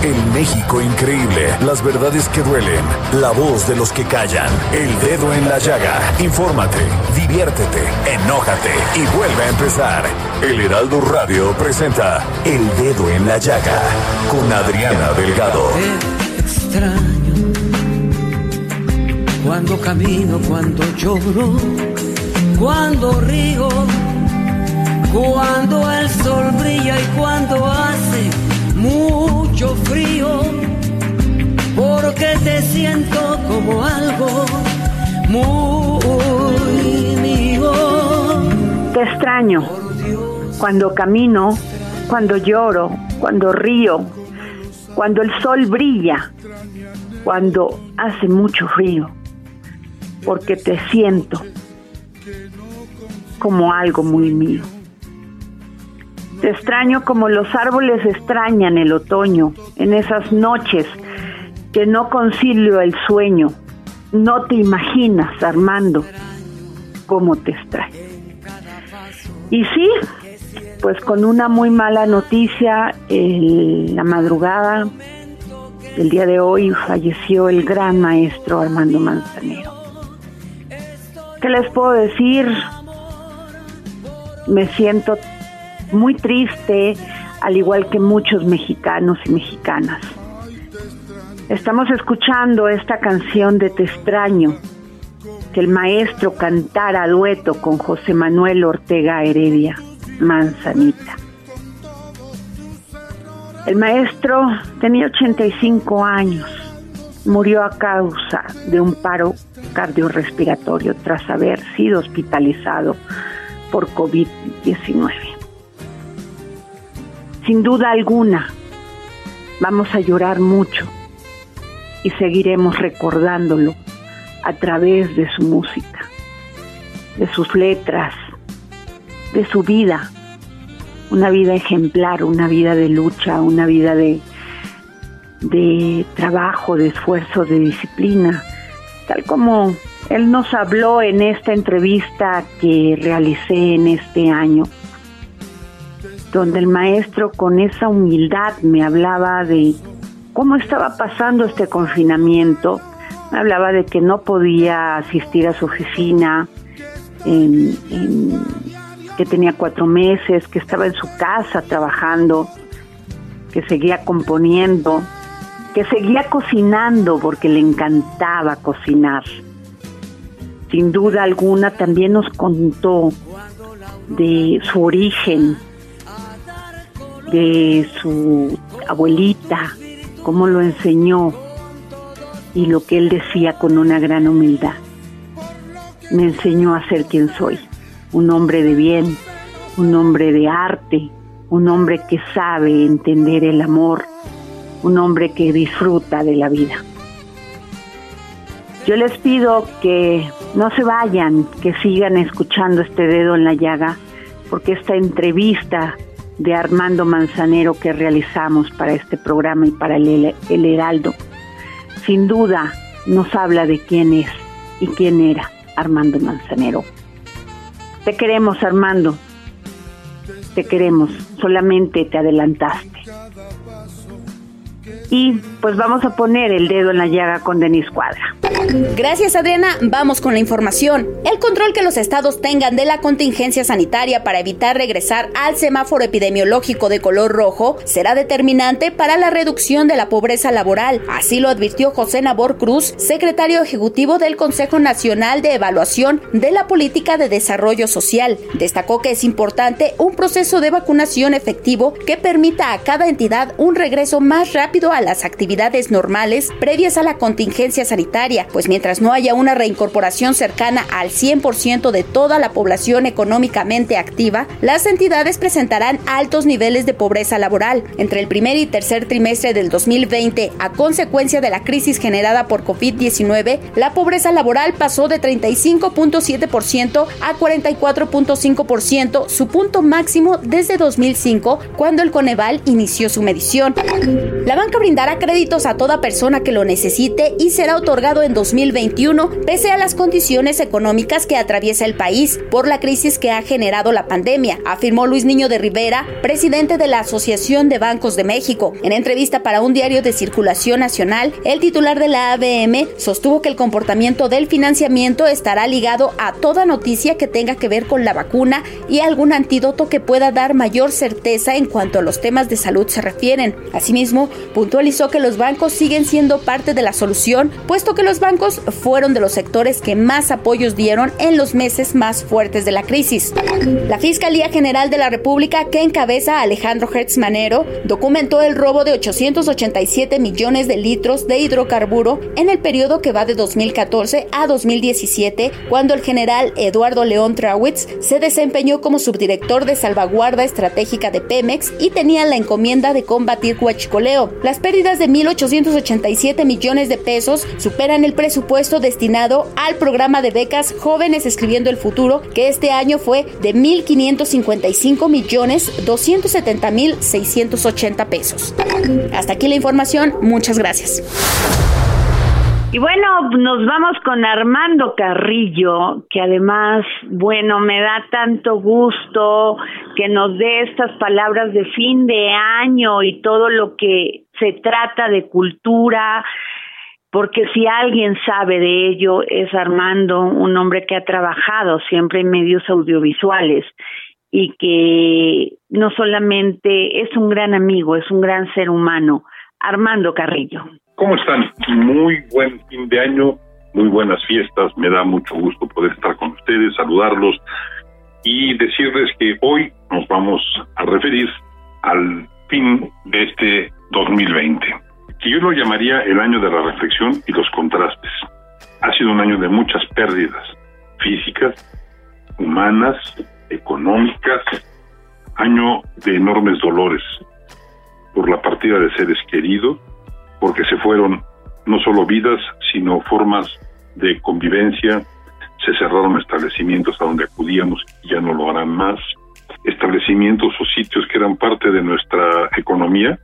El México increíble, las verdades que duelen, la voz de los que callan, el dedo en la llaga. Infórmate, diviértete, enójate y vuelve a empezar. El Heraldo Radio presenta El dedo en la llaga con Adriana Delgado. Te extraño cuando camino, cuando lloro, cuando río, cuando el sol brilla y cuando hace mucho frío, porque te siento como algo muy mío. Te extraño cuando camino, cuando lloro, cuando río, cuando el sol brilla, cuando hace mucho frío, porque te siento como algo muy mío. Te extraño como los árboles extrañan el otoño, en esas noches que no concilio el sueño. No te imaginas, Armando, cómo te extraño. Y sí, pues con una muy mala noticia, en la madrugada del día de hoy falleció el gran maestro Armando Manzanero. ¿Qué les puedo decir? Me siento muy triste, al igual que muchos mexicanos y mexicanas. Estamos escuchando esta canción de Te extraño, que el maestro cantara a dueto con José Manuel Ortega Heredia, Manzanita. El maestro tenía 85 años, murió a causa de un paro cardiorrespiratorio tras haber sido hospitalizado por COVID-19. Sin duda alguna, vamos a llorar mucho y seguiremos recordándolo a través de su música, de sus letras, de su vida. Una vida ejemplar, una vida de lucha, una vida de trabajo, de esfuerzo, de disciplina. Tal como él nos habló en esta entrevista que realicé en este año, donde el maestro con esa humildad me hablaba de cómo estaba pasando este confinamiento, me hablaba de que no podía asistir a su oficina, que tenía 4 meses, que estaba en su casa trabajando, que seguía componiendo, que seguía cocinando porque le encantaba cocinar. Sin duda alguna también nos contó de su origen, de su abuelita, cómo lo enseñó y lo que él decía con una gran humildad. Me enseñó a ser quien soy, un hombre de bien, un hombre de arte, un hombre que sabe entender el amor, un hombre que disfruta de la vida. Yo les pido que no se vayan, que sigan escuchando este dedo en la llaga, porque esta entrevista de Armando Manzanero que realizamos para este programa y para el Heraldo, sin duda nos habla de quién es y quién era Armando Manzanero. Te queremos, Armando, te queremos, solamente te adelantaste. Y pues vamos a poner el dedo en la llaga con Denise Cuadra. Gracias, Adriana. Vamos con la información. El control que los estados tengan de la contingencia sanitaria para evitar regresar al semáforo epidemiológico de color rojo será determinante para la reducción de la pobreza laboral. Así lo advirtió José Nabor Cruz, secretario ejecutivo del Consejo Nacional de Evaluación de la Política de Desarrollo Social. Destacó que es importante un proceso de vacunación efectivo que permita a cada entidad un regreso más rápido a las actividades normales previas a la contingencia sanitaria, pues mientras no haya una reincorporación cercana al 100% de toda la población económicamente activa, las entidades presentarán altos niveles de pobreza laboral. Entre el primer y tercer trimestre del 2020, a consecuencia de la crisis generada por COVID-19, la pobreza laboral pasó de 35.7% a 44.5%, su punto máximo desde 2005, cuando el Coneval inició su medición. La banca brindará créditos a toda persona que lo necesite y será otorgado en 2021, pese a las condiciones económicas que atraviesa el país por la crisis que ha generado la pandemia, afirmó Luis Niño de Rivera, presidente de la Asociación de Bancos de México. En entrevista para un diario de circulación nacional, el titular de la ABM sostuvo que el comportamiento del financiamiento estará ligado a toda noticia que tenga que ver con la vacuna y algún antídoto que pueda dar mayor certeza en cuanto a los temas de salud se refieren. Asimismo, puntualizó que los bancos siguen siendo parte de la solución, puesto que los bancos fueron de los sectores que más apoyos dieron en los meses más fuertes de la crisis. La Fiscalía General de la República, que encabeza Alejandro Hertz Manero, documentó el robo de 887 millones de litros de hidrocarburo en el periodo que va de 2014 a 2017, cuando el general Eduardo León Trawitz se desempeñó como subdirector de salvaguarda estratégica de Pemex y tenía la encomienda de combatir huachicoleo. Las pérdidas de 1.887 millones de pesos superan el presupuesto destinado al programa de becas Jóvenes Escribiendo el Futuro, que este año fue de 1.555.270.680 pesos. Hasta aquí la información. Muchas gracias. Y bueno, nos vamos con Armando Carrillo, que además, bueno, me da tanto gusto que nos dé estas palabras de fin de año y todo lo que se trata de cultura, porque si alguien sabe de ello es Armando, un hombre que ha trabajado siempre en medios audiovisuales y que no solamente es un gran amigo, es un gran ser humano. Armando Carrillo. ¿Cómo están? Muy buen fin de año, muy buenas fiestas, me da mucho gusto poder estar con ustedes, saludarlos y decirles que hoy nos vamos a referir al fin de este 2020, que yo lo llamaría el año de la reflexión y los contrastes. Ha sido un año de muchas pérdidas físicas, humanas, económicas, año de enormes dolores por la partida de seres queridos, porque se fueron no solo vidas, sino formas de convivencia. Se cerraron establecimientos a donde acudíamos y ya no lo harán más. Establecimientos o sitios que eran parte de nuestra economía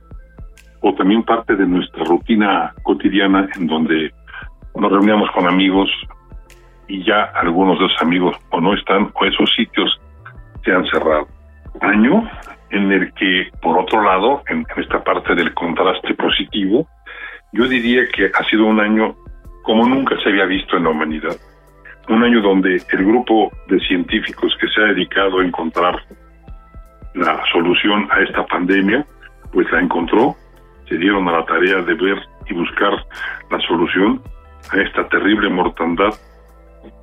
o también parte de nuestra rutina cotidiana, en donde nos reuníamos con amigos y ya algunos de esos amigos o no están o esos sitios se han cerrado. Año en el que, por otro lado, en esta parte del contraste positivo, yo diría que ha sido un año como nunca se había visto en la humanidad. Un año donde el grupo de científicos que se ha dedicado a encontrar la solución a esta pandemia, pues la encontró, se dieron a la tarea de ver y buscar la solución a esta terrible mortandad.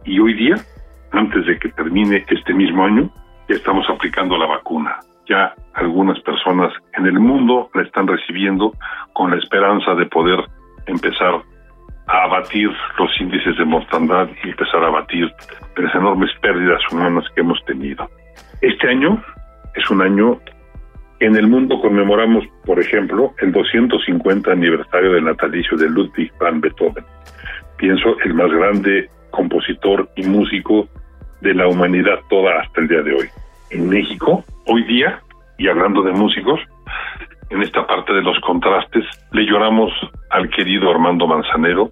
Y hoy día, antes de que termine este mismo año, ya estamos aplicando la vacuna. Ya algunas personas en el mundo la están recibiendo con la esperanza de poder empezar a abatir los índices de mortandad y empezar a abatir las enormes pérdidas humanas que hemos tenido. Este año es un año que en el mundo conmemoramos, por ejemplo, el 250 aniversario del natalicio de Ludwig van Beethoven. Pienso el más grande compositor y músico de la humanidad toda hasta el día de hoy. En México, hoy día, y hablando de músicos, en esta parte de los contrastes, le lloramos al querido Armando Manzanero,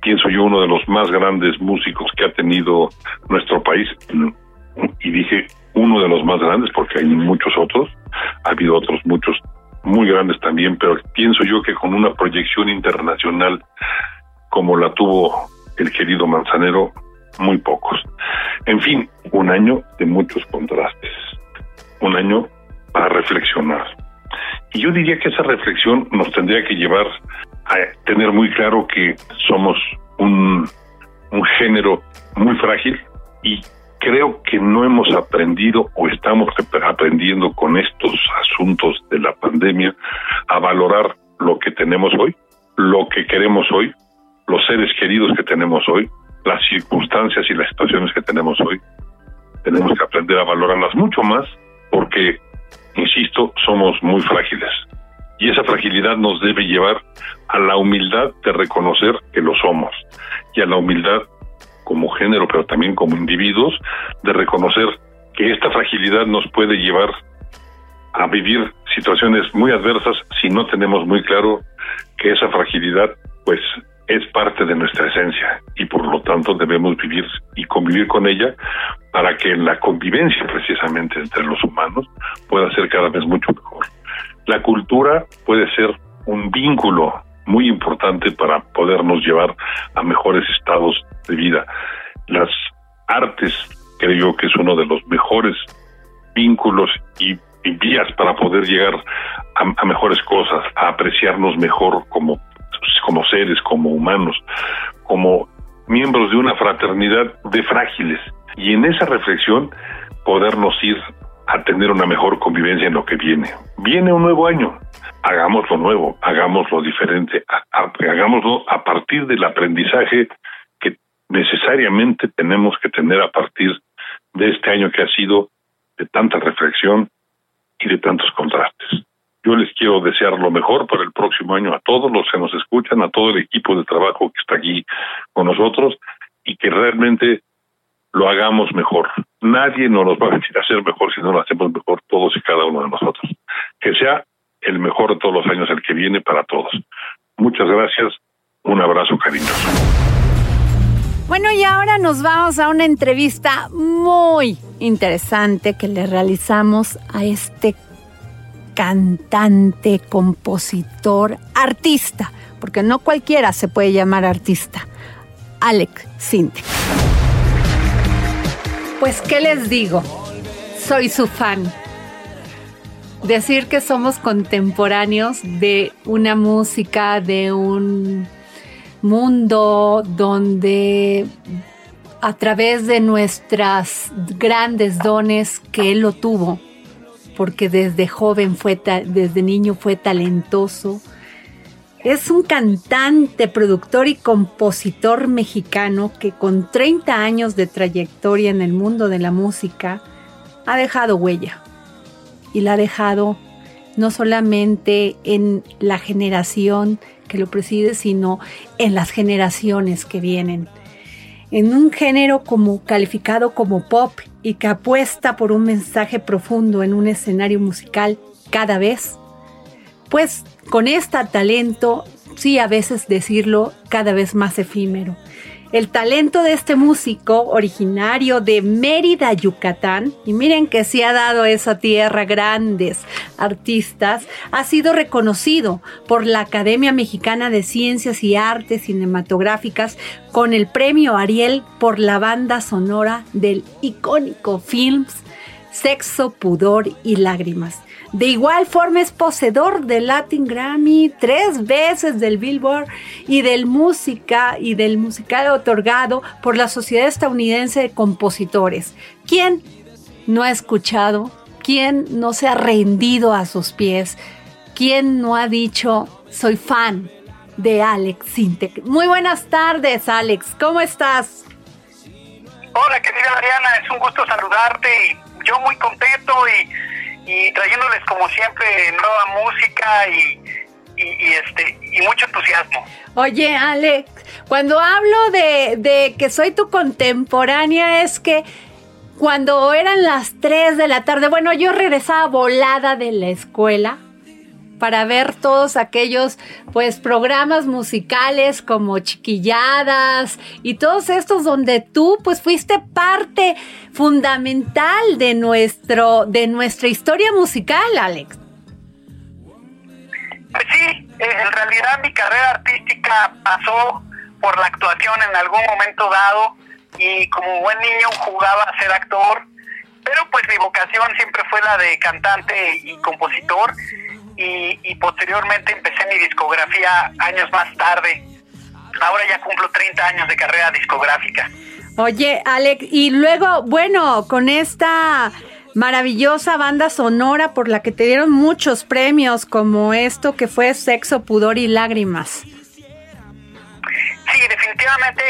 pienso yo uno de los más grandes músicos que ha tenido nuestro país, y dije uno de los más grandes porque hay muchos otros, ha habido otros muchos muy grandes también, pero pienso yo que con una proyección internacional como la tuvo el querido Manzanero, muy pocos. En fin, un año de muchos contrastes, un año para reflexionar. Y yo diría que esa reflexión nos tendría que llevar a tener muy claro que somos un género muy frágil, y creo que no hemos aprendido, o estamos aprendiendo con estos asuntos de la pandemia, a valorar lo que tenemos hoy, lo que queremos hoy, los seres queridos que tenemos hoy, las circunstancias y las situaciones que tenemos hoy. Tenemos que aprender a valorarlas mucho más porque, insisto, somos muy frágiles. Y esa fragilidad nos debe llevar a la humildad de reconocer que lo somos, y a la humildad como género, pero también como individuos, de reconocer que esta fragilidad nos puede llevar a vivir situaciones muy adversas si no tenemos muy claro que esa fragilidad, pues, es parte de nuestra esencia, y por lo tanto debemos vivir y convivir con ella para que la convivencia precisamente entre los humanos pueda ser cada vez mucho mejor. La cultura puede ser un vínculo muy importante para podernos llevar a mejores estados de vida. Las artes, creo yo, que es uno de los mejores vínculos y vías para poder llegar a mejores cosas, a apreciarnos mejor como seres, como humanos, como miembros de una fraternidad de frágiles, y en esa reflexión podernos ir a tener una mejor convivencia en lo que viene. Viene un nuevo año, hagámoslo nuevo, hagámoslo diferente, hagámoslo a partir del aprendizaje que necesariamente tenemos que tener a partir de este año que ha sido de tanta reflexión y de tantos contrastes. Yo les quiero desear lo mejor para el próximo año a todos los que nos escuchan, a todo el equipo de trabajo que está aquí con nosotros, y que realmente lo hagamos mejor. Nadie nos lo va a decir hacer mejor si no lo hacemos mejor todos y cada uno de nosotros. Que sea el mejor de todos los años el que viene para todos. Muchas gracias, un abrazo cariñoso. Bueno, y ahora nos vamos a una entrevista muy interesante que le realizamos a este cantante, compositor, artista, porque no cualquiera se puede llamar artista, Alex Syntek. Pues, ¿qué les digo? Soy su fan. Decir que somos contemporáneos de una música, de un mundo donde a través de nuestras grandes dones que él lo tuvo, porque desde niño fue talentoso. Es un cantante, productor y compositor mexicano que con 30 años de trayectoria en el mundo de la música ha dejado huella. Y la ha dejado no solamente en la generación que lo preside, sino en las generaciones que vienen. En un género calificado como pop, y que apuesta por un mensaje profundo en un escenario musical cada vez, pues con este talento, sí, a veces decirlo, cada vez más efímero. El talento de este músico originario de Mérida, Yucatán, y miren que sí ha dado esa tierra grandes artistas, ha sido reconocido por la Academia Mexicana de Ciencias y Artes Cinematográficas con el premio Ariel por la banda sonora del icónico film Sexo, Pudor y Lágrimas. De igual forma es poseedor del Latin Grammy, 3 veces del Billboard y del musical otorgado por la Sociedad Estadounidense de Compositores. ¿Quién no ha escuchado? ¿Quién no se ha rendido a sus pies? ¿Quién no ha dicho soy fan de Alex Syntek? Muy buenas tardes, Alex, ¿cómo estás? Hola, querida Adriana, es un gusto saludarte, y yo muy contento y trayéndoles como siempre nueva música y mucho entusiasmo. Oye, Alex, cuando hablo de que soy tu contemporánea, es que cuando eran las 3 de la tarde, bueno, yo regresaba volada de la escuela para ver todos aquellos, pues, programas musicales como Chiquilladas y todos estos donde tú, pues, fuiste parte fundamental de nuestra historia musical, Alex. Pues sí, en realidad mi carrera artística pasó por la actuación en algún momento dado y como buen niño jugaba a ser actor, pero pues mi vocación siempre fue la de cantante y compositor y posteriormente empecé mi discografía años más tarde. Ahora ya cumplo 30 años de carrera discográfica. Oye, Alex, y luego, bueno, con esta maravillosa banda sonora por la que te dieron muchos premios, como esto que fue Sexo, Pudor y Lágrimas. Sí, definitivamente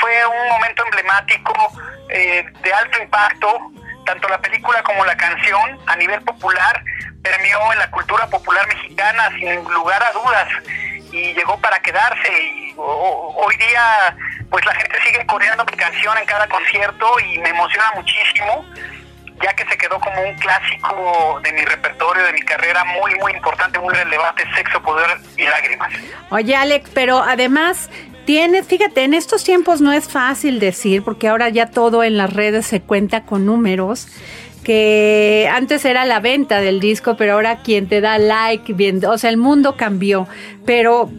fue un momento emblemático, de alto impacto. Tanto la película como la canción a nivel popular permeó en la cultura popular mexicana sin lugar a dudas y llegó para quedarse. Y hoy día pues la gente sigue coreando mi canción en cada concierto y me emociona muchísimo, ya que se quedó como un clásico de mi repertorio, de mi carrera, muy, muy importante, muy relevante, Sexo, Poder y Lágrimas. Oye, Alex, pero además tienes, fíjate, en estos tiempos no es fácil decir, porque ahora ya todo en las redes se cuenta con números, que antes era la venta del disco, pero ahora quien te da like, bien, o sea, el mundo cambió, pero,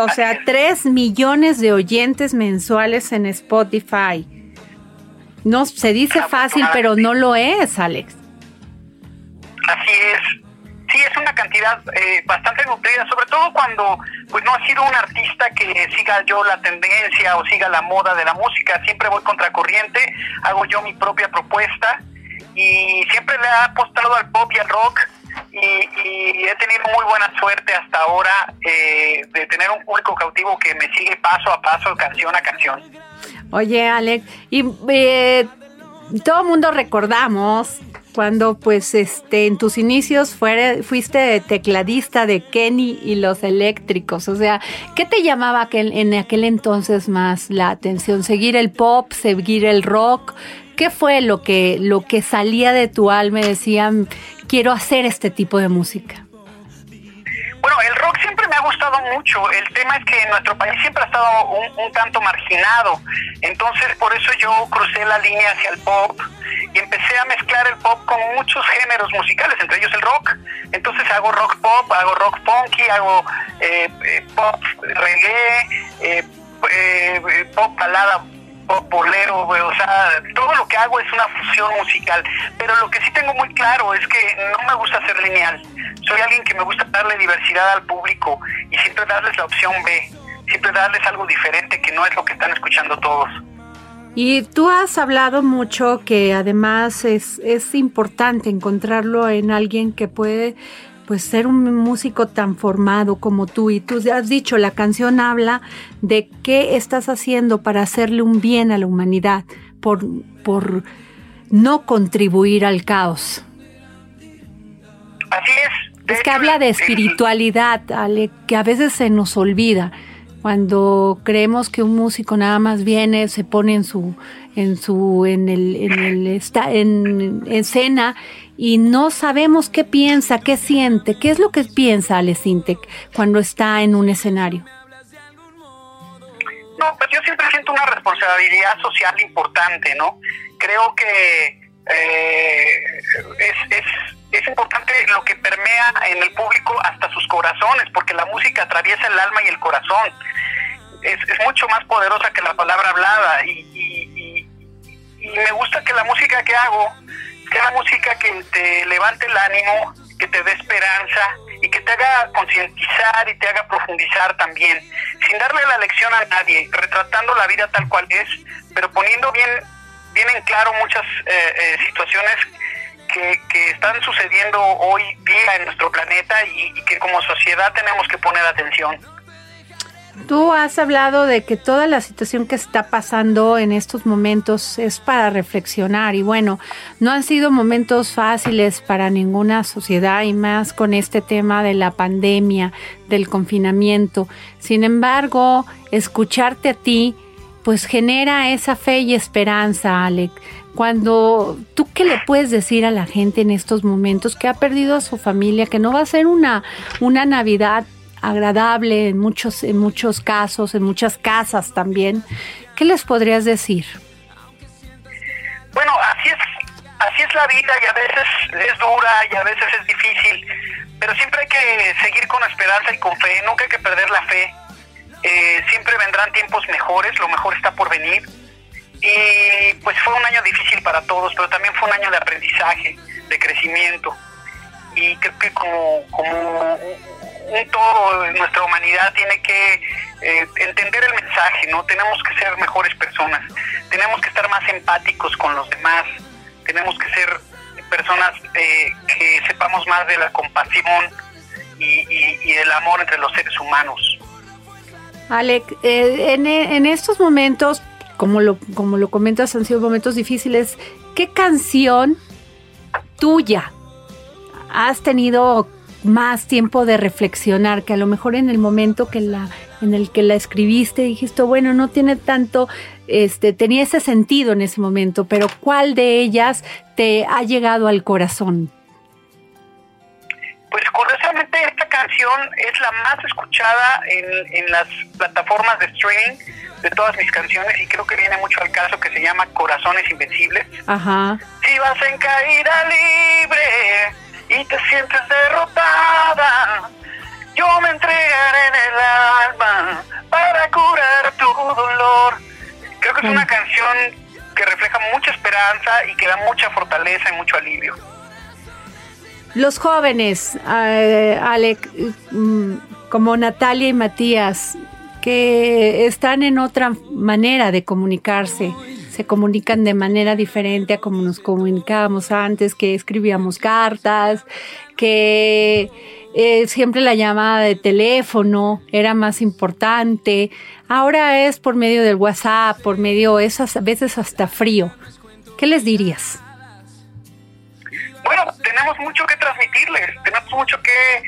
o sea, 3 millones de oyentes mensuales en Spotify. No se dice fácil, pero no lo es, Alex. Así es. Sí, es una cantidad bastante nutrida, sobre todo cuando pues no ha sido un artista que siga yo la tendencia o siga la moda de la música. Siempre voy contracorriente, hago yo mi propia propuesta y siempre le he apostado al pop y al rock y he tenido muy buena suerte hasta ahora de tener un público cautivo que me sigue paso a paso, canción a canción. Oye, Alex, y todo mundo recordamos cuando pues en tus inicios fuiste tecladista de Kenny y los Eléctricos. O sea, ¿qué te llamaba en aquel entonces más la atención? ¿Seguir el pop, seguir el rock? ¿Qué fue lo que salía de tu alma y decían, quiero hacer este tipo de música? Bueno, el rock siempre me ha gustado mucho. El tema es que en nuestro país siempre ha estado un tanto marginado. Entonces, por eso yo crucé la línea hacia el pop y empecé a mezclar el pop con muchos géneros musicales, entre ellos el rock. Entonces hago rock pop, hago rock funky, hago pop reggae, pop balada, pop bolero, o sea, todo lo que hago es una fusión musical. Pero lo que sí tengo muy claro es que no me gusta ser lineal. Soy alguien que me gusta darle diversidad al público y siempre darles la opción B, siempre darles algo diferente que no es lo que están escuchando todos. Y tú has hablado mucho que además es importante encontrarlo en alguien que puede pues ser un músico tan formado como tú, y tú has dicho, la canción habla de qué estás haciendo para hacerle un bien a la humanidad, por no contribuir al caos. Así es. Es que habla de espiritualidad, Ale, que a veces se nos olvida cuando creemos que un músico nada más viene, se pone en escena y no sabemos qué piensa, qué siente, qué es lo que piensa Alex Syntek cuando está en un escenario. No, pues yo siempre siento una responsabilidad social importante, ¿no? Creo que es importante lo que permea en el público hasta sus corazones, porque la música atraviesa el alma y el corazón. Es mucho más poderosa que la palabra hablada y me gusta que la música que hago sea música que te levante el ánimo, que te dé esperanza y que te haga concientizar y te haga profundizar también, sin darle la lección a nadie, retratando la vida tal cual es, pero poniendo bien en claro muchas situaciones que están sucediendo hoy día en nuestro planeta y que como sociedad tenemos que poner atención. Tú has hablado de que toda la situación que está pasando en estos momentos es para reflexionar y bueno, no han sido momentos fáciles para ninguna sociedad y más con este tema de la pandemia, del confinamiento. Sin embargo, escucharte a ti pues genera esa fe y esperanza, Alex. Cuando tú, ¿qué le puedes decir a la gente en estos momentos que ha perdido a su familia, que no va a ser una Navidad agradable en muchos casos, en muchas casas también? ¿Qué les podrías decir? Bueno, así es la vida y a veces es dura y a veces es difícil, Pero siempre hay que seguir con esperanza y con fe, nunca hay que perder la fe. Siempre vendrán tiempos mejores, lo mejor está por venir. Y pues fue un año difícil para todos, pero también fue un año de aprendizaje, de crecimiento. Y creo que como un todo, nuestra humanidad tiene que entender el mensaje, ¿no? Tenemos que ser mejores personas, tenemos que estar más empáticos con los demás, tenemos que ser personas que sepamos más de la compasión y del amor entre los seres humanos. Alec, en estos momentos, como lo comentas, han sido momentos difíciles. ¿Qué canción tuya has tenido más tiempo de reflexionar, que a lo mejor en el momento en el que la escribiste dijiste, bueno, no tiene tanto, tenía ese sentido en ese momento, pero cuál de ellas te ha llegado al corazón? Pues curiosamente esta canción es la más escuchada en las plataformas de streaming de todas mis canciones, y creo que viene mucho al caso, que se llama Corazones Invencibles. Ajá. Si vas en caída libre y te sientes derrotada, yo me entregaré en el alma para curar tu dolor. Creo que es una canción que refleja mucha esperanza y que da mucha fortaleza y mucho alivio. Los jóvenes, Alec, como Natalia y Matías, que están en otra manera de comunicarse, se comunican de manera diferente a como nos comunicábamos antes, que escribíamos cartas, que siempre la llamada de teléfono era más importante. Ahora es por medio del WhatsApp, por medio, es a veces hasta frío. ¿Qué les dirías? Bueno, tenemos mucho que transmitirles, tenemos mucho que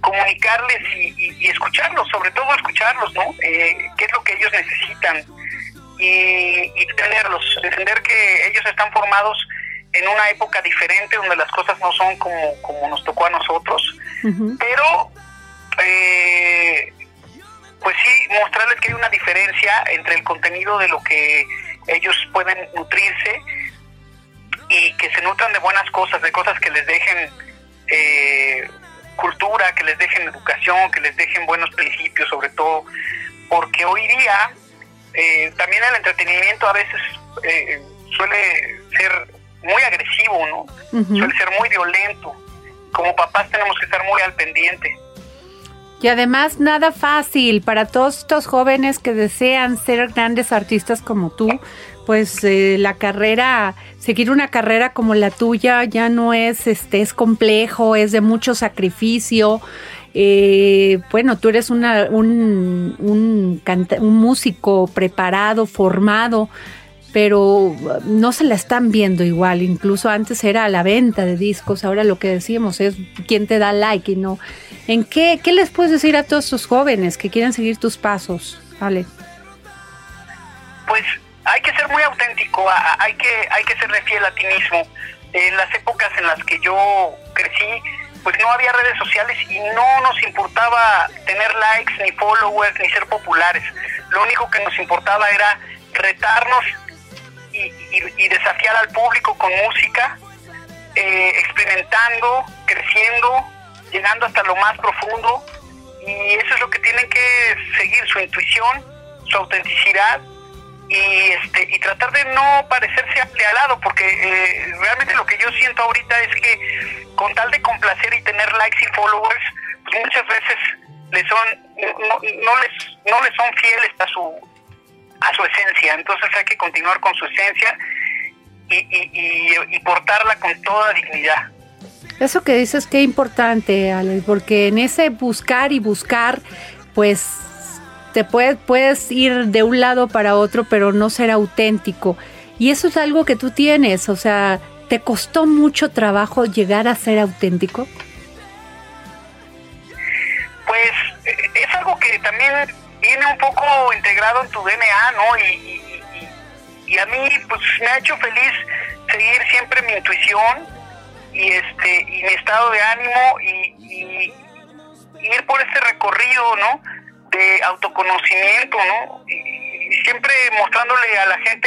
comunicarles y escucharlos, sobre todo escucharlos, ¿no? ¿Qué es lo que ellos necesitan? Y entender que ellos están formados en una época diferente, donde las cosas no son como nos tocó a nosotros. Uh-huh. Pero, pues sí, mostrarles que hay una diferencia entre el contenido de lo que ellos pueden nutrirse, y que se nutran de buenas cosas, de cosas que les dejen cultura, que les dejen educación, que les dejen buenos principios, sobre todo, porque hoy día también el entretenimiento a veces suele ser muy agresivo, ¿no? Uh-huh. Suele ser muy violento. Como papás tenemos que estar muy al pendiente. Y además nada fácil para todos estos jóvenes que desean ser grandes artistas como tú, pues seguir una carrera como la tuya ya no es, es complejo, es de mucho sacrificio. Bueno, tú eres un músico preparado, formado, pero no se la están viendo igual. Incluso antes era la venta de discos, ahora lo que decíamos es quién te da like y no. ¿En qué les puedes decir a todos esos jóvenes que quieren seguir tus pasos, Ale? Pues hay que ser muy auténtico, hay que serle fiel a ti mismo. En las épocas en las que yo crecí, pues no había redes sociales y no nos importaba tener likes, ni followers, ni ser populares. Lo único que nos importaba era retarnos y desafiar al público con música, experimentando, creciendo, llegando hasta lo más profundo, y eso es lo que tienen que seguir, su intuición, su autenticidad, y tratar de no parecerse al lado, porque realmente lo que yo siento ahorita es que con tal de complacer y tener likes y followers, pues muchas veces no les son fieles a su esencia. Entonces hay que continuar con su esencia y portarla con toda dignidad. Eso que dices, qué importante, Alex, porque en ese buscar y buscar, pues te puedes ir de un lado para otro, pero no ser auténtico. Y eso es algo que tú tienes, o sea, ¿te costó mucho trabajo llegar a ser auténtico? Pues es algo que también viene un poco integrado en tu DNA, ¿no? Y a mí pues me ha hecho feliz seguir siempre mi intuición y mi estado de ánimo y ir por este recorrido, ¿no? De autoconocimiento, ¿no? Y siempre mostrándole a la gente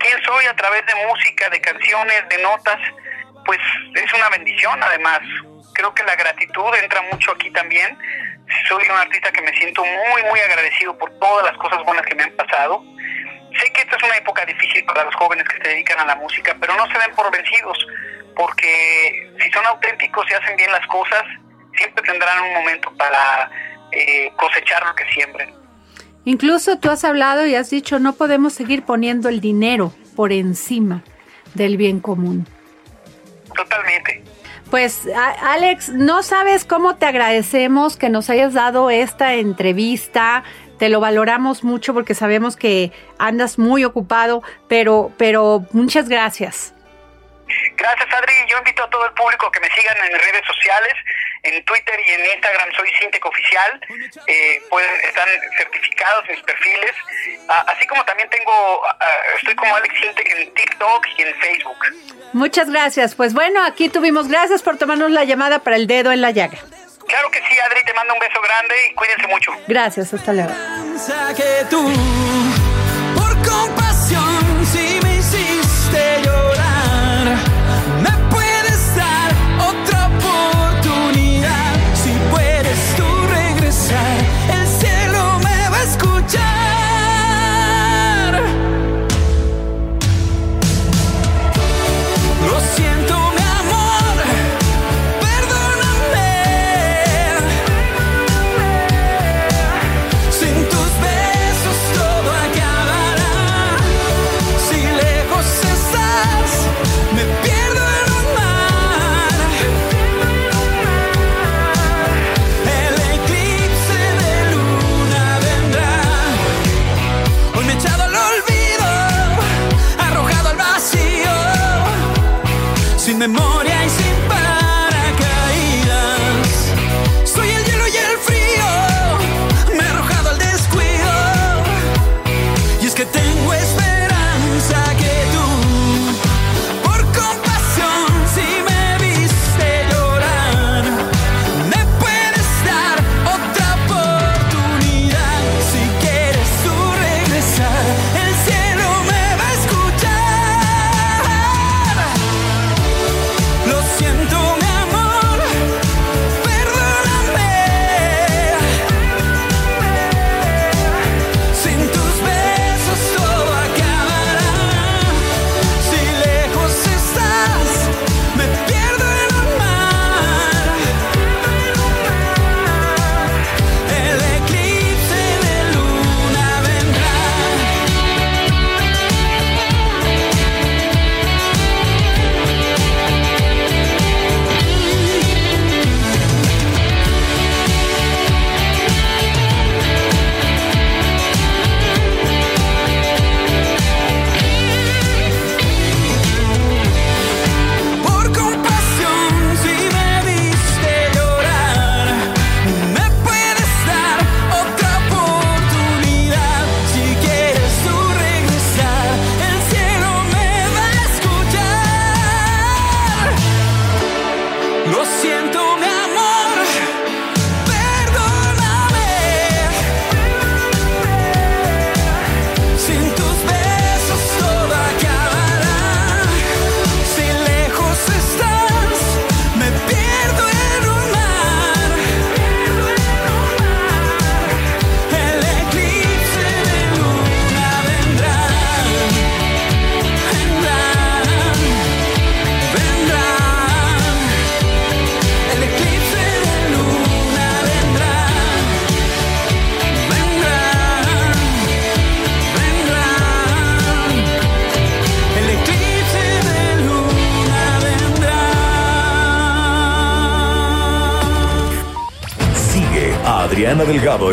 quién soy a través de música, de canciones, de notas, pues es una bendición. Además, creo que la gratitud entra mucho aquí también. Soy un artista que me siento muy, muy agradecido por todas las cosas buenas que me han pasado. Sé que esta es una época difícil para los jóvenes que se dedican a la música, pero no se den por vencidos, porque si son auténticos y hacen bien las cosas, siempre tendrán un momento para cosechar lo que siembren. Incluso tú has hablado y has dicho, no podemos seguir poniendo el dinero por encima del bien común. Totalmente. Pues, Alex, no sabes cómo te agradecemos que nos hayas dado esta entrevista. Te lo valoramos mucho porque sabemos que andas muy ocupado, pero muchas gracias. Gracias, Adri. Yo invito a todo el público que me sigan en redes sociales. En Twitter y en Instagram soy Syntek Oficial. Están certificados mis perfiles. Así como también estoy como Alex Syntek en TikTok y en Facebook. Muchas gracias. Pues bueno, aquí tuvimos. Gracias por tomarnos la llamada para El Dedo en la Llaga. Claro que sí, Adri. Te mando un beso grande y cuídense mucho. Gracias. Hasta luego. Que tú, por compasión, si me hiciste llorar, me puedes dar otra oportunidad. Si puedes tú regresar, el cielo me va a escuchar. Lo siento, mi amor, perdóname. Sin tus besos todo acabará. Si lejos estás, me pierdo en un mar. El eclipse de luna vendrá. Hoy me he echado al olvido, arrojado al vacío, sin memoria y sin paracaídas. Soy el hielo y el frío, me he arrojado al descuido. Y es que tengo esperanza que tú, por compasión, si me viste llorar, me puedes dar otra oportunidad. Si quieres tú regresar, el cielo me va a escuchar. Lo siento, mi amor, perdóname. Sin tus besos todo acabará. Si lejos estás, me pierdo en un mar. El eclipse de luna vendrá. Por compasión, si me viste llorar, me puedes dar otra oportunidad. Si quieres tú regresar, el cielo me va a escuchar. Lo siento, mi amor, perdóname. Sin tus besos todo acabará. Si lejos estás, me pierdo en un mar. El eclipse de luna vendrá. Vendrá, vendrá. El eclipse de luna vendrá. Vendrá, vendrá. El eclipse de luna vendrá. Sigue a Adriana Delgado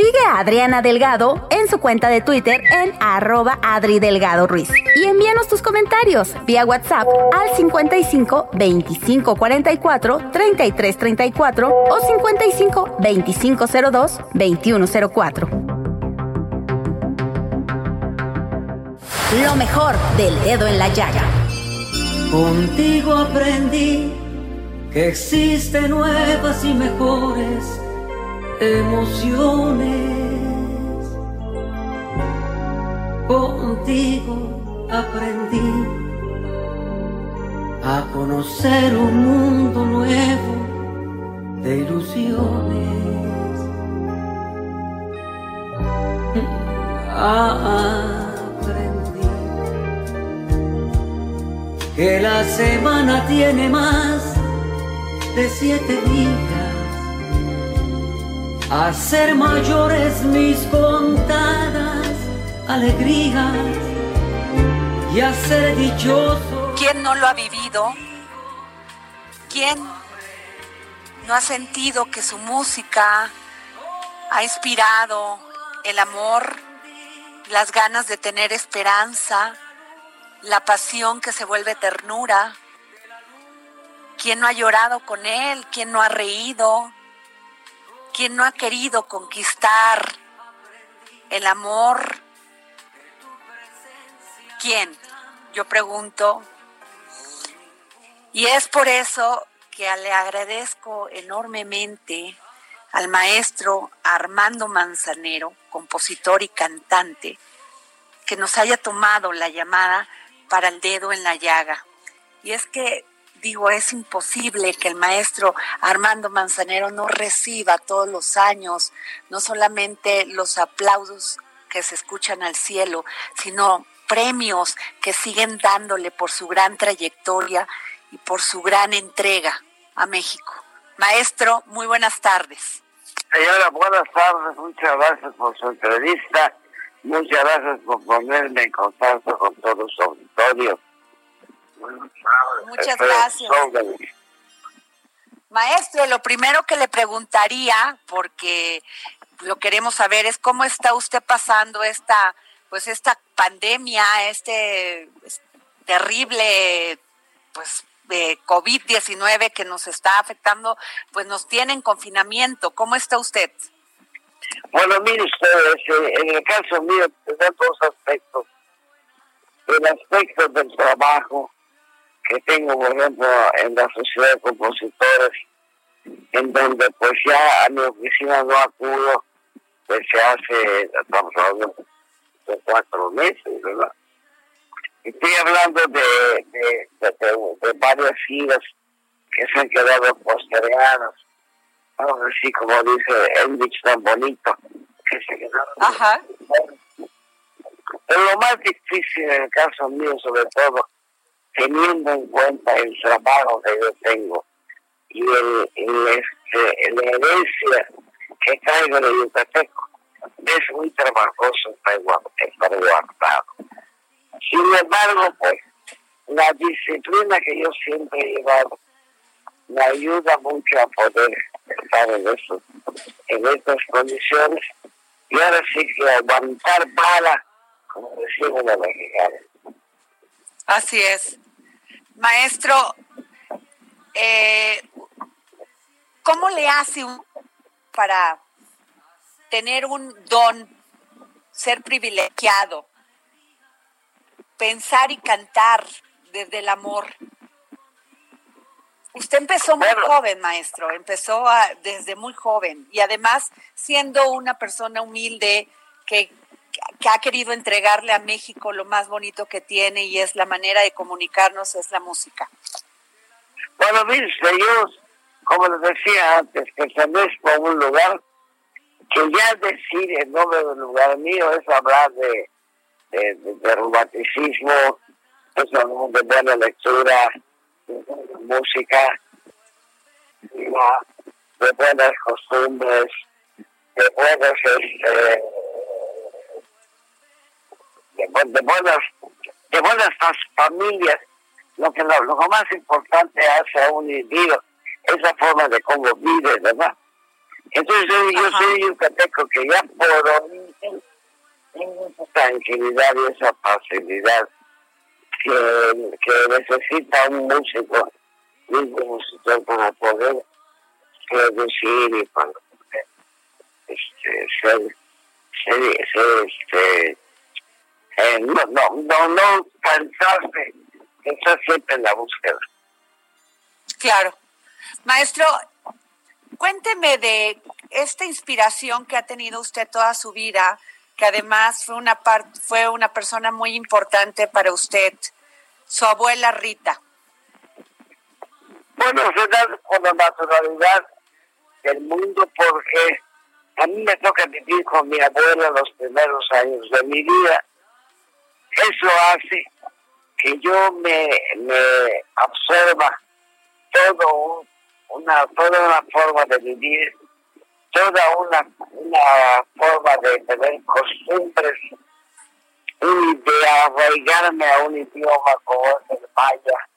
Sigue a Adriana Delgado en su cuenta de Twitter en @AdriDelgadoRuiz. Y envíanos tus comentarios vía WhatsApp al 55 25 44 33 34 o 55 25 02 21 04. Lo mejor del dedo en la llaga. Contigo aprendí que existen nuevas y mejores emociones. Contigo aprendí a conocer un mundo nuevo de ilusiones. Aprendí que la semana tiene más de 7 días. A ser mayores mis contadas alegrías y a ser dichoso. ¿Quién no lo ha vivido? ¿Quién no ha sentido que su música ha inspirado el amor, las ganas de tener esperanza, la pasión que se vuelve ternura? ¿Quién no ha llorado con él? ¿Quién no ha reído? ¿Quién no ha querido conquistar el amor? ¿Quién? Yo pregunto. Y es por eso que le agradezco enormemente al maestro Armando Manzanero, compositor y cantante, que nos haya tomado la llamada para el dedo en la llaga. Y es que es imposible que el maestro Armando Manzanero no reciba todos los años, no solamente los aplausos que se escuchan al cielo, sino premios que siguen dándole por su gran trayectoria y por su gran entrega a México. Maestro, muy buenas tardes. Señora, buenas tardes. Muchas gracias por su entrevista. Muchas gracias por ponerme en contacto con todos los auditorios. Muchas gracias. Maestro, lo primero que le preguntaría, porque lo queremos saber, es cómo está usted pasando esta pandemia, terrible de COVID-19 que nos está afectando, nos tiene en confinamiento. ¿Cómo está usted? Bueno, mire usted, en el caso mío, tengo 2 aspectos. El aspecto del trabajo que tengo, por ejemplo, en la Sociedad de Compositores, en donde ya a mi oficina no acudo, estamos hablando de 4 meses, ¿verdad? Estoy hablando de varias giras que se han quedado postergadas, así como dice el dicho tan bonito, que se quedaron. Ajá. Pero lo más difícil en el caso mío, sobre todo, teniendo en cuenta el trabajo que yo tengo y la herencia que traigo de Yucateco, es muy trabajoso para guardado. Sin embargo, la disciplina que yo siempre he llevado me ayuda mucho a poder estar en estas condiciones y ahora sí que aguantar balas, como decimos los mexicanos. Así es. Maestro, ¿cómo le hace para tener un don, ser privilegiado, pensar y cantar desde el amor? Usted empezó muy joven, maestro, desde muy joven y además siendo una persona humilde que ha querido entregarle a México lo más bonito que tiene y es la manera de comunicarnos, es la música. Bueno, mire, yo, como les decía antes, pertenezco a un lugar que ya decir el nombre del lugar mío es hablar de romanticismo, es hablar de buena lectura, de buena música, de buenas costumbres, de buenas... De buenas familias. Lo más importante hace a un individuo es la forma de cómo vive, ¿verdad? Entonces yo soy yucateco que ya por origen tengo esa tranquilidad y esa facilidad que necesita un músico y un compositor para poder producir y para poder no cansarse, estar siempre en la búsqueda. Claro. Maestro, cuénteme de esta inspiración que ha tenido usted toda su vida, que además fue una persona muy importante para usted, su abuela Rita. Bueno, se da con la naturalidad del mundo porque a mí me toca vivir con mi abuela los primeros años de mi vida. Eso hace que yo me absorba toda una forma de vivir, toda una forma de tener costumbres, de arraigarme a un idioma como es el maya,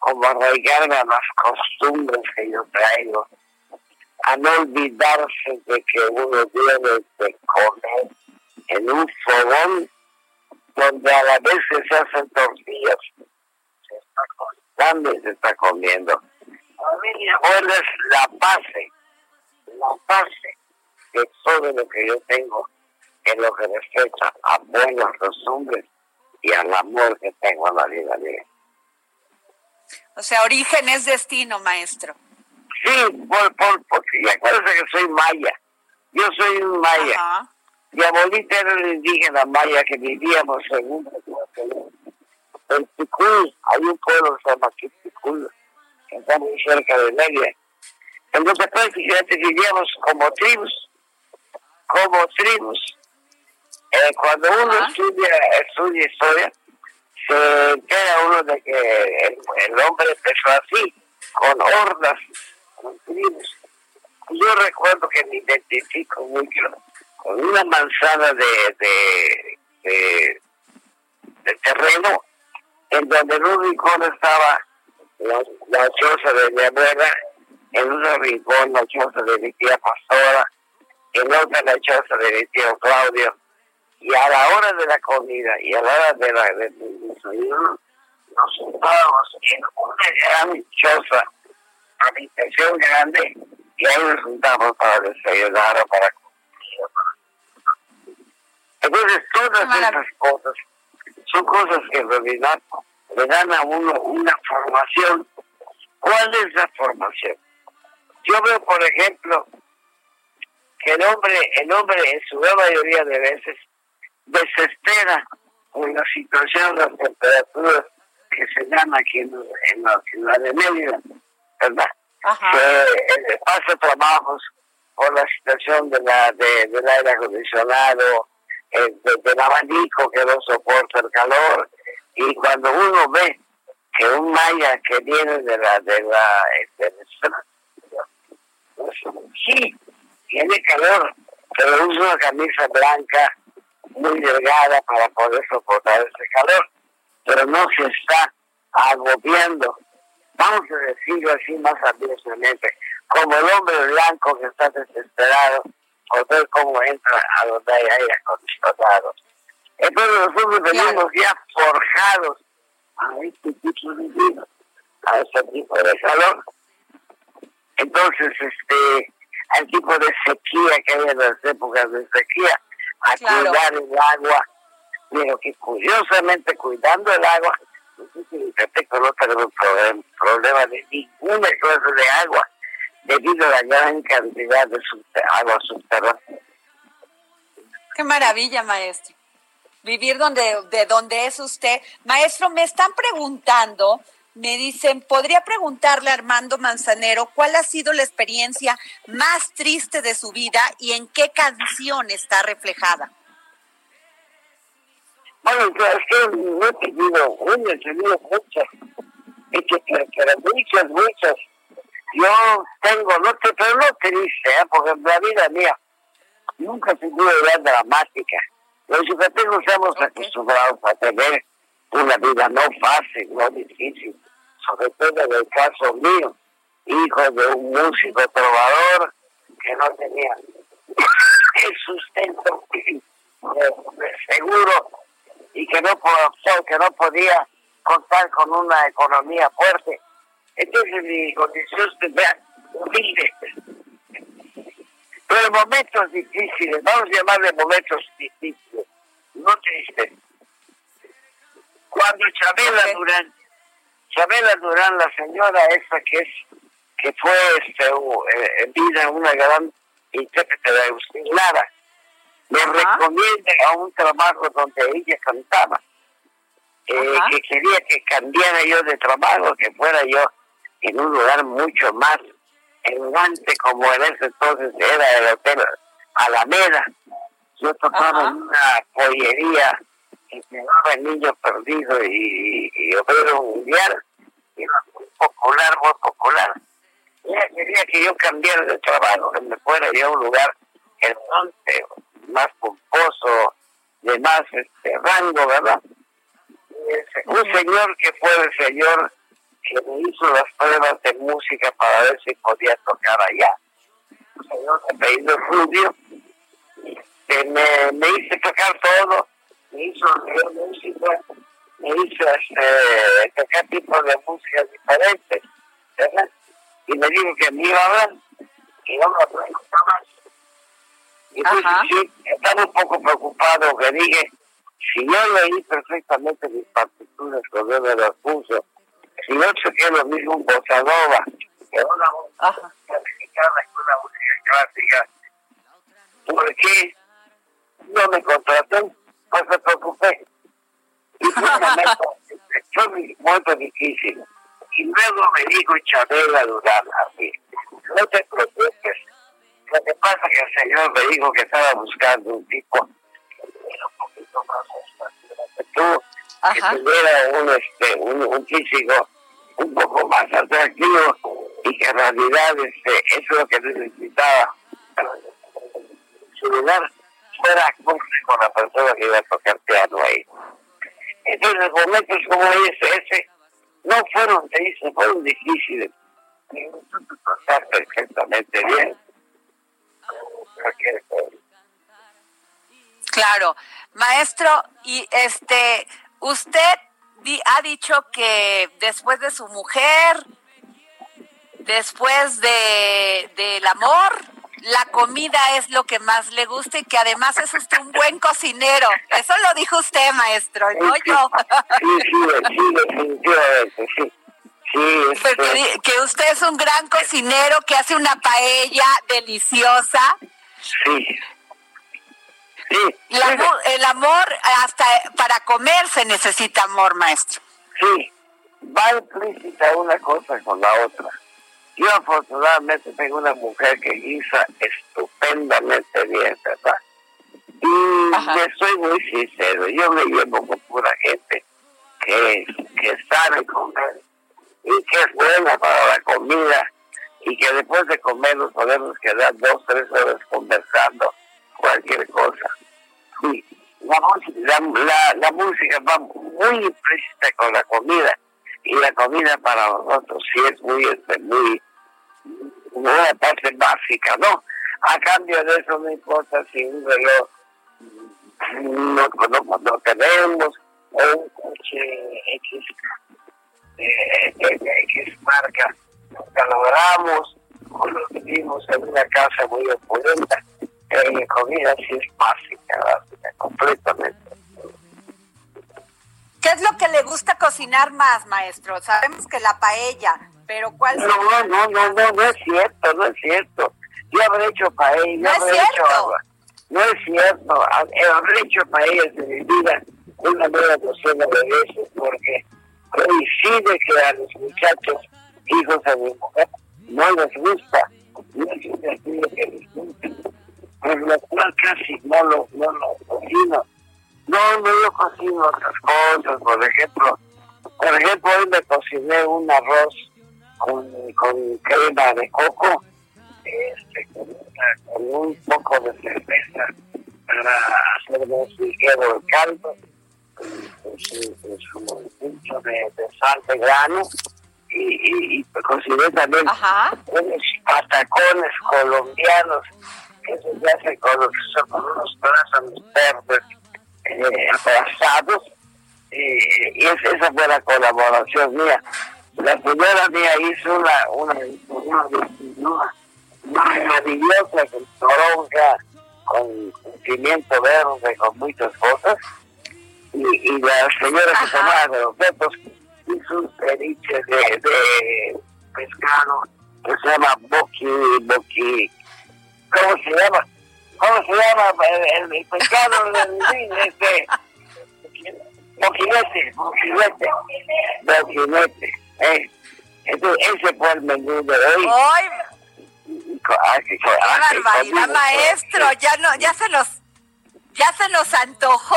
como arraigarme a las costumbres que yo traigo, a no olvidarse de que uno tiene que comer en un fogón donde a la vez se hacen tortillas, se está cortando y se está comiendo. Mi abuela es la base de todo lo que yo tengo en lo que respecta a buenas costumbres y al amor que tengo a la vida mía. O sea, origen es destino, maestro. Sí, porque acuérdense que soy maya. Yo soy un maya. Ajá. Mi abuelita era una indígena maya que vivíamos en un pueblo. En Ticul, hay un pueblo que se llama Ticul, que está muy cerca de Mérida. Entonces, pues, fíjate, vivíamos como tribus. Cuando uno estudia historia, se entera uno de que el hombre empezó así, con hordas, con tribus. Yo recuerdo que me identifico mucho con una manzana de terreno en donde en un rincón estaba la choza de mi abuela, en un rincón la choza de mi tía Pastora, en otra la choza de mi tío Claudio, y a la hora de la comida y a la hora de desayuno nos juntábamos en una gran choza, habitación grande, y ahí nos juntamos para desayunar o para comer. Entonces, todas esas cosas son cosas que en realidad le dan a uno una formación. ¿Cuál es la formación? Yo veo, por ejemplo, que el hombre en su gran mayoría de veces desespera por la situación, las temperaturas que se dan aquí en la ciudad de Mérida, ¿verdad? Que pasa trabajos por la situación del aire acondicionado, del abanico que no soporta el calor, y cuando uno ve que un maya que viene sí, tiene calor, pero usa una camisa blanca muy delgada para poder soportar ese calor, pero no se está agobiando, vamos a decirlo así más abiertamente, como el hombre blanco que está desesperado por ver cómo entra a donde hay aire acondicionado. Entonces nosotros venimos ya forjados a este tipo de vida, a este tipo de calor. Entonces, al tipo de sequía que hay en las épocas de sequía, a cuidar el agua, pero que curiosamente cuidando el agua, no tenemos problema de ninguna clase de agua, debido a la gran cantidad de agua subterránea. Qué maravilla, maestro. Vivir de donde es usted. Maestro, me están preguntando, me dicen, ¿podría preguntarle a Armando Manzanero cuál ha sido la experiencia más triste de su vida y en qué canción está reflejada? Bueno, es que no he tenido una, he tenido muchas. He tenido muchas. Yo tengo, pero no triste, porque en la vida mía nunca se tuvo edad dramática. Los yucatecos estamos acostumbrados a tener una vida no fácil, no difícil, sobre todo en el caso mío, hijo de un músico trovador que que no tenía el sustento seguro y que no podía contar con una economía fuerte. Entonces mi condición sería humilde. Pero momentos difíciles, vamos a llamarle momentos difíciles, no tristes. Cuando Chabela Durán, la señora esa que fue en vida una gran intérprete de Agustín Lara, me recomienda a un trabajo donde ella cantaba, que quería que cambiara yo de trabajo, que fuera yo en un lugar mucho más elegante, como en ese entonces era el Hotel Alameda. Yo tocaba en una pollería que llevaba el niño perdido y obrero mundial, era muy popular, muy popular. Ella quería que yo cambiara de trabajo, que me fuera yo a un lugar elegante, más pomposo, de más rango, ¿verdad? Un señor que fue el señor que me hizo las pruebas de música para ver si podía tocar allá. Un señor de apellido Rubio, que me hizo tocar todo, me hizo música, me hizo tocar tipos de música diferentes, ¿verdad? Y me dijo que me iba a hablar, y no me preocupaba más. Entonces, sí, estaba un poco preocupado, que dije, si yo leí perfectamente mis partituras cuando me las puso, si yo chequé lo mismo en bossa nova, que una música mexicana y una música clásica, ¿por qué no me contrató? Pues me preocupé. Y fue un momento difícil. Y luego me dijo Chabela Durán a mí, no te preocupes. Lo que pasa es que el señor me dijo que estaba buscando un tipo más que tú, que tuviera un físico un poco más atractivo y que en realidad eso es lo que necesitaba su lugar fuera acorde con la persona que iba a tocar piano ahí. Entonces momentos como ese no fueron tristes, fueron difíciles, y no supe pasar perfectamente bien. Claro, maestro, y usted ha dicho que después de su mujer, después del amor, la comida es lo que más le gusta y que además es usted un buen cocinero. Eso lo dijo usted, maestro, no yo. Sí. Que usted es un gran cocinero, que hace una paella deliciosa. Sí. El amor, hasta para comer se necesita amor, maestro. Sí, va implícita una cosa con la otra. Yo afortunadamente tengo una mujer que guisa estupendamente bien, ¿verdad? Y le soy muy sincero, yo me llevo con pura gente que sabe comer y que es buena para la comida, y que después de comer nos podemos quedar 2-3 horas conversando cualquier cosa. Sí, la música va muy implícita con la comida, y la comida para nosotros sí es muy una parte básica, ¿no? A cambio de eso no importa si un reloj no tenemos, o un coche X marca la logramos, o lo vivimos en una casa muy opulenta, pero mi comida sí es básica, completamente. ¿Qué es lo que le gusta cocinar más, maestro? Sabemos que la paella, pero ¿cuál es? No es cierto, no es cierto. Yo habré hecho paella, habré hecho paellas de mi vida una buena docena de veces, porque coincide que a los muchachos, hijos de mi mujer, no les gusta, no es un estilo que les gusta, por lo cual casi no lo cocino. No, yo cocino otras cosas, por ejemplo, hoy me cociné un arroz con crema de coco, con un poco de cerveza para hacer ligero el caldo, con su punto de sal de grano, y consideré también unos patacones colombianos que se hacen con unos corazones verdes abrazados, y esa fue la colaboración mía. La señora mía hizo una maravillosa con toronja, con pimiento verde, con muchas cosas, y la señora que tomaba de los petos hizo un ceviche de pescado que se llama boqui. ¿Cómo se llama el pescado? Boquinete. Entonces, ese fue el menú de hoy. ¡Qué barbaridad, maestro! Ya se nos antojó.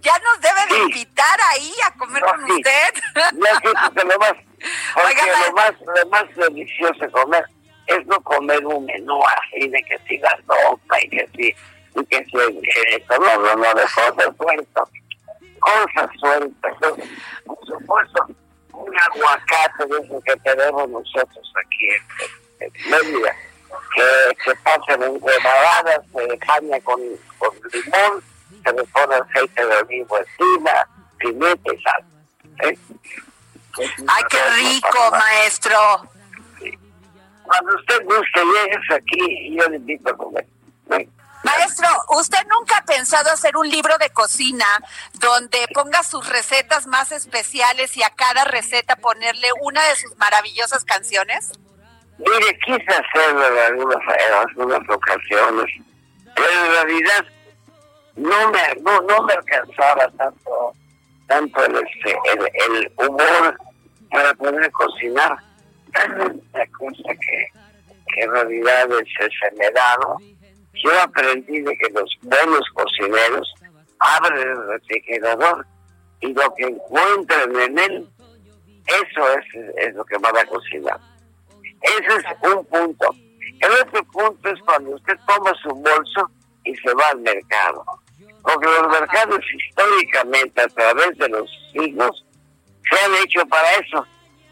Ya nos debe de invitar ahí a comer con usted. Lo más delicioso comer es no comer un menú así de que si la sopa y que si no, de cosas sueltas. Por supuesto, un aguacate de eso que tenemos nosotros aquí en Mérida, que se pasan en rebanadas, se baña con limón, se le pone aceite de olivo encima, pimienta y sal. ¡Ay, qué rico, maestro! Sí. Cuando usted guste, llegues aquí y yo le invito a comer. Maestro, ¿usted nunca ha pensado hacer un libro de cocina donde ponga sus recetas más especiales y a cada receta ponerle una de sus maravillosas canciones? Mire, quise hacerlo en algunas ocasiones, pero en realidad no me alcanzaba tanto el humor para poder cocinar. Tanta cosa que en realidad se me da, ¿no? Yo aprendí de que los buenos cocineros abren el refrigerador y lo que encuentran en él, eso es lo que van a cocinar. Ese es un punto. El otro punto es cuando usted toma su bolso y se va al mercado. Porque los mercados históricamente, a través de los siglos, se han hecho para eso,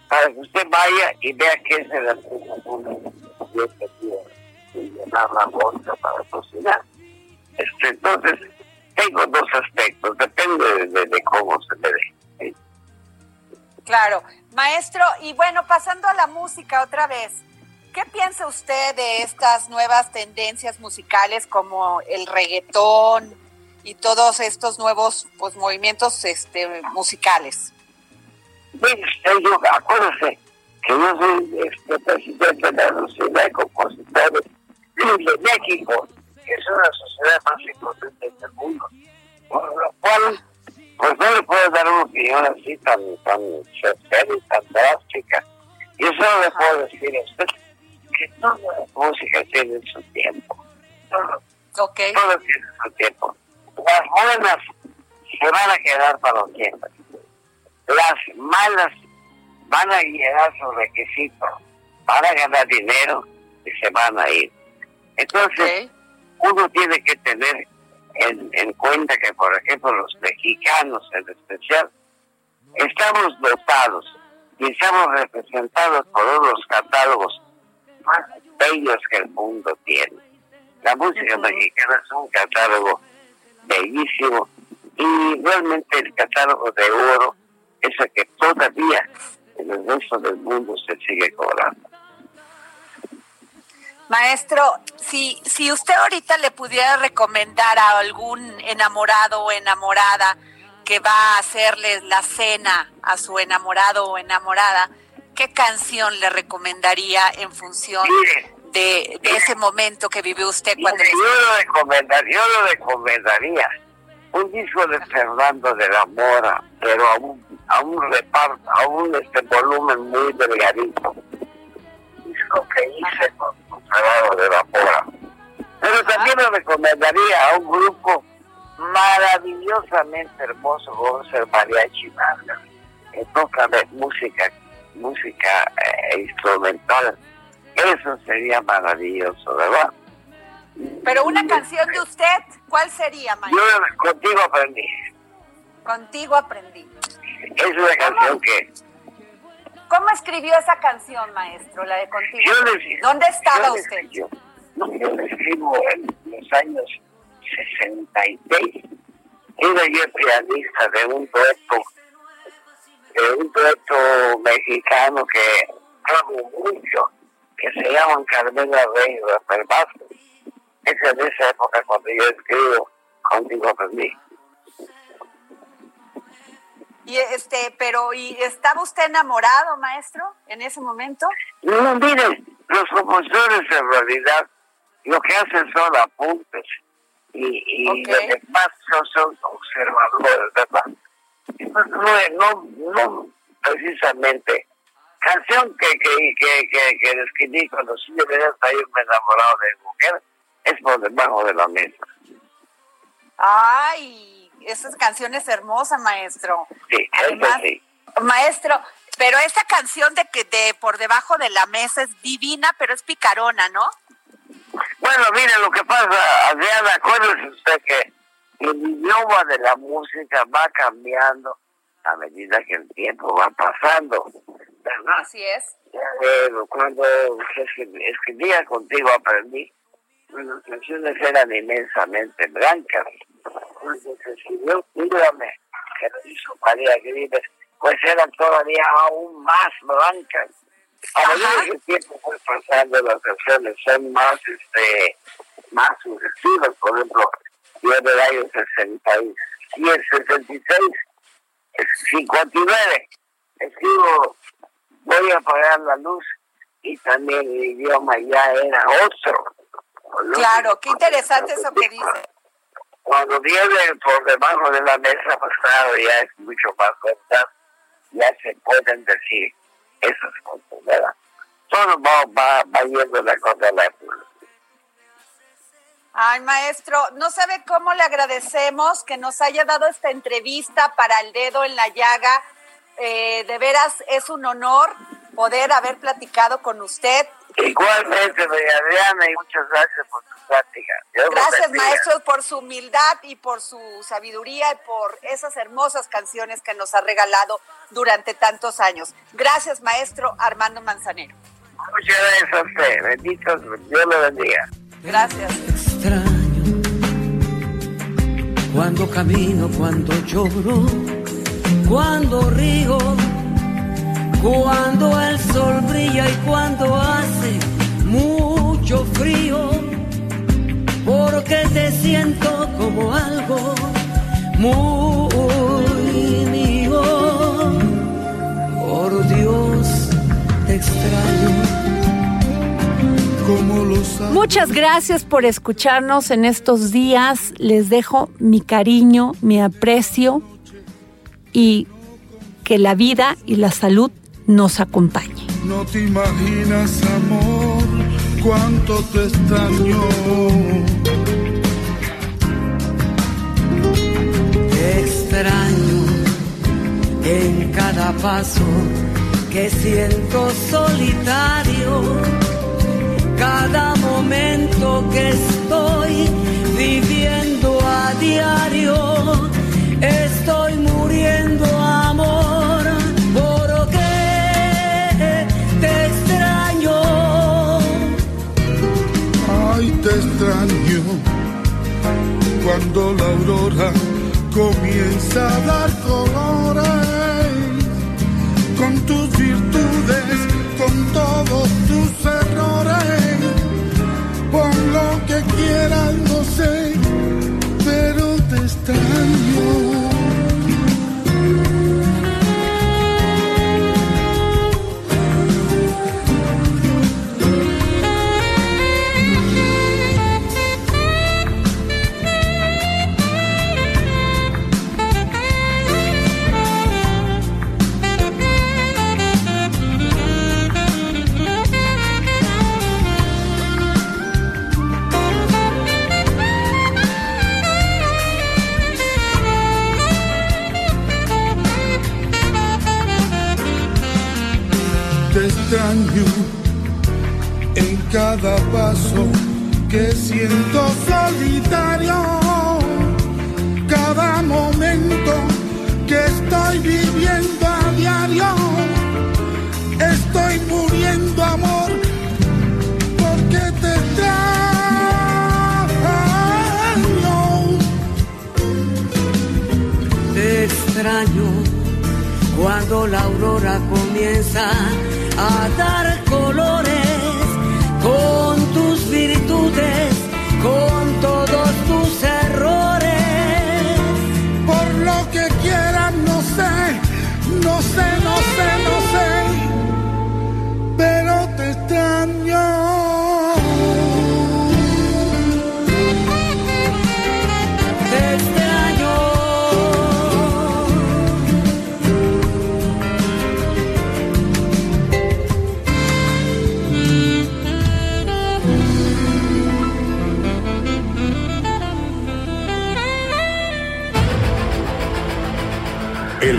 para que usted vaya y vea qué es el artículo y llenar la bolsa para cocinar. Entonces, tengo dos aspectos, depende de cómo se me dé. Claro. Maestro, y bueno, pasando a la música otra vez, ¿qué piensa usted de estas nuevas tendencias musicales como el reggaetón y todos estos nuevos movimientos musicales? Mire, acuérdese que yo soy presidente de la Sociedad de Compositores de México, que es una sociedad más importante del mundo, por lo cual pues no le puedo dar una opinión así tan certera y tan drástica. Yo solo le puedo decir a usted que toda la música tiene su tiempo. Todo tiene su tiempo. Las buenas se van a quedar para siempre. Las malas van a llegar sus requisitos, van a ganar dinero y se van a ir. Entonces, uno tiene que tener en cuenta que, por ejemplo, los mexicanos en especial, estamos dotados y estamos representados por unos catálogos más bellos que el mundo tiene. La música mexicana es un catálogo bellísimo, y realmente el catálogo de oro es el que todavía en el resto del mundo se sigue cobrando. Maestro, si usted ahorita le pudiera recomendar a algún enamorado o enamorada que va a hacerle la cena a su enamorado o enamorada, ¿qué canción le recomendaría en función de ese momento que vivió usted cuando... Yo le recomendaría un disco de Fernando de la Mora, pero a un volumen muy delgadito. Disco que hice con Fernando de la Mora. Pero también le recomendaría a un grupo maravillosamente hermoso, como es el Mariachi Vargas, que toca música instrumental. Eso sería maravilloso, ¿verdad? Pero una canción de usted, ¿cuál sería, maestro? Yo, Contigo aprendí. Es una canción que ¿Cómo escribió esa canción, maestro, la de Contigo? ¿Dónde estaba usted? Yo la escribo en los años 66. Era yo pianista de un dueto mexicano que amo mucho, que se llama Carmela Rey de Pervasco. Es en esa época cuando yo escribo Contigo aprendí. Y ¿y estaba usted enamorado, maestro, en ese momento? No, miren, los compositores en realidad lo que hacen son apuntes y los demás son observadores, ¿verdad? No precisamente. Canción que escribí cuando sí debería estarme enamorado de mujer es Por debajo de la mesa. ¡Ay! Esa canción es hermosa, maestro. Sí, además, sí. Maestro, pero esa canción de Por debajo de la mesa es divina, pero es picarona, ¿no? Bueno, mire lo que pasa, Adriana, acuérdese usted que el idioma de la música va cambiando a medida que el tiempo va pasando, ¿verdad? Así es. Cuando escribía Contigo aprendí, las canciones eran inmensamente blancas. Entonces, si yo dígame que lo hizo María Grimes, pues eran todavía aún más blancas. A medida que el tiempo fue pasando, las canciones son más sugestivas. Por ejemplo, yo en el año 59, escribo Voy a apagar la luz, y también el idioma ya era otro. Claro, qué interesante eso que dice. Cuando viene Por debajo de la mesa, pues claro, ya es mucho más verdad, ya se pueden decir esas cosas, ¿verdad? Todo va yendo la cosa a la época. Ay, maestro, no sabe cómo le agradecemos que nos haya dado esta entrevista para El dedo en la llaga. De veras, es un honor poder haber platicado con usted. Igualmente, doña Adriana, y muchas gracias por su plática. Gracias, maestro, por su humildad y por su sabiduría y por esas hermosas canciones que nos ha regalado durante tantos años. Gracias, maestro Armando Manzanero. Muchas gracias a usted. Bendito, Dios lo bendiga. Gracias. Extraño cuando camino, cuando lloro, cuando río, cuando el sol brilla y cuando hace mucho frío, porque te siento como algo muy mío. Por Dios, te extraño como los ángeles. Muchas gracias por escucharnos en estos días. Les dejo mi cariño, mi aprecio, y que la vida y la salud nos acompañe. No te imaginas, amor, cuánto te extraño. Te extraño en cada paso que siento solitario, cada momento que estoy viviendo a diario. Estoy muriendo, amor, te extraño cuando la aurora comienza a dar colores, con tus virtudes, con todos tus errores, por lo que quieras, no sé, pero te extraño. Extraño en cada paso que siento solitario, cada momento que estoy viviendo a diario, aurora comienza a dar colores con tus virtudes, con todos tus errores. Por lo que quieras, no sé, no sé, no sé, no sé, pero te extraño. El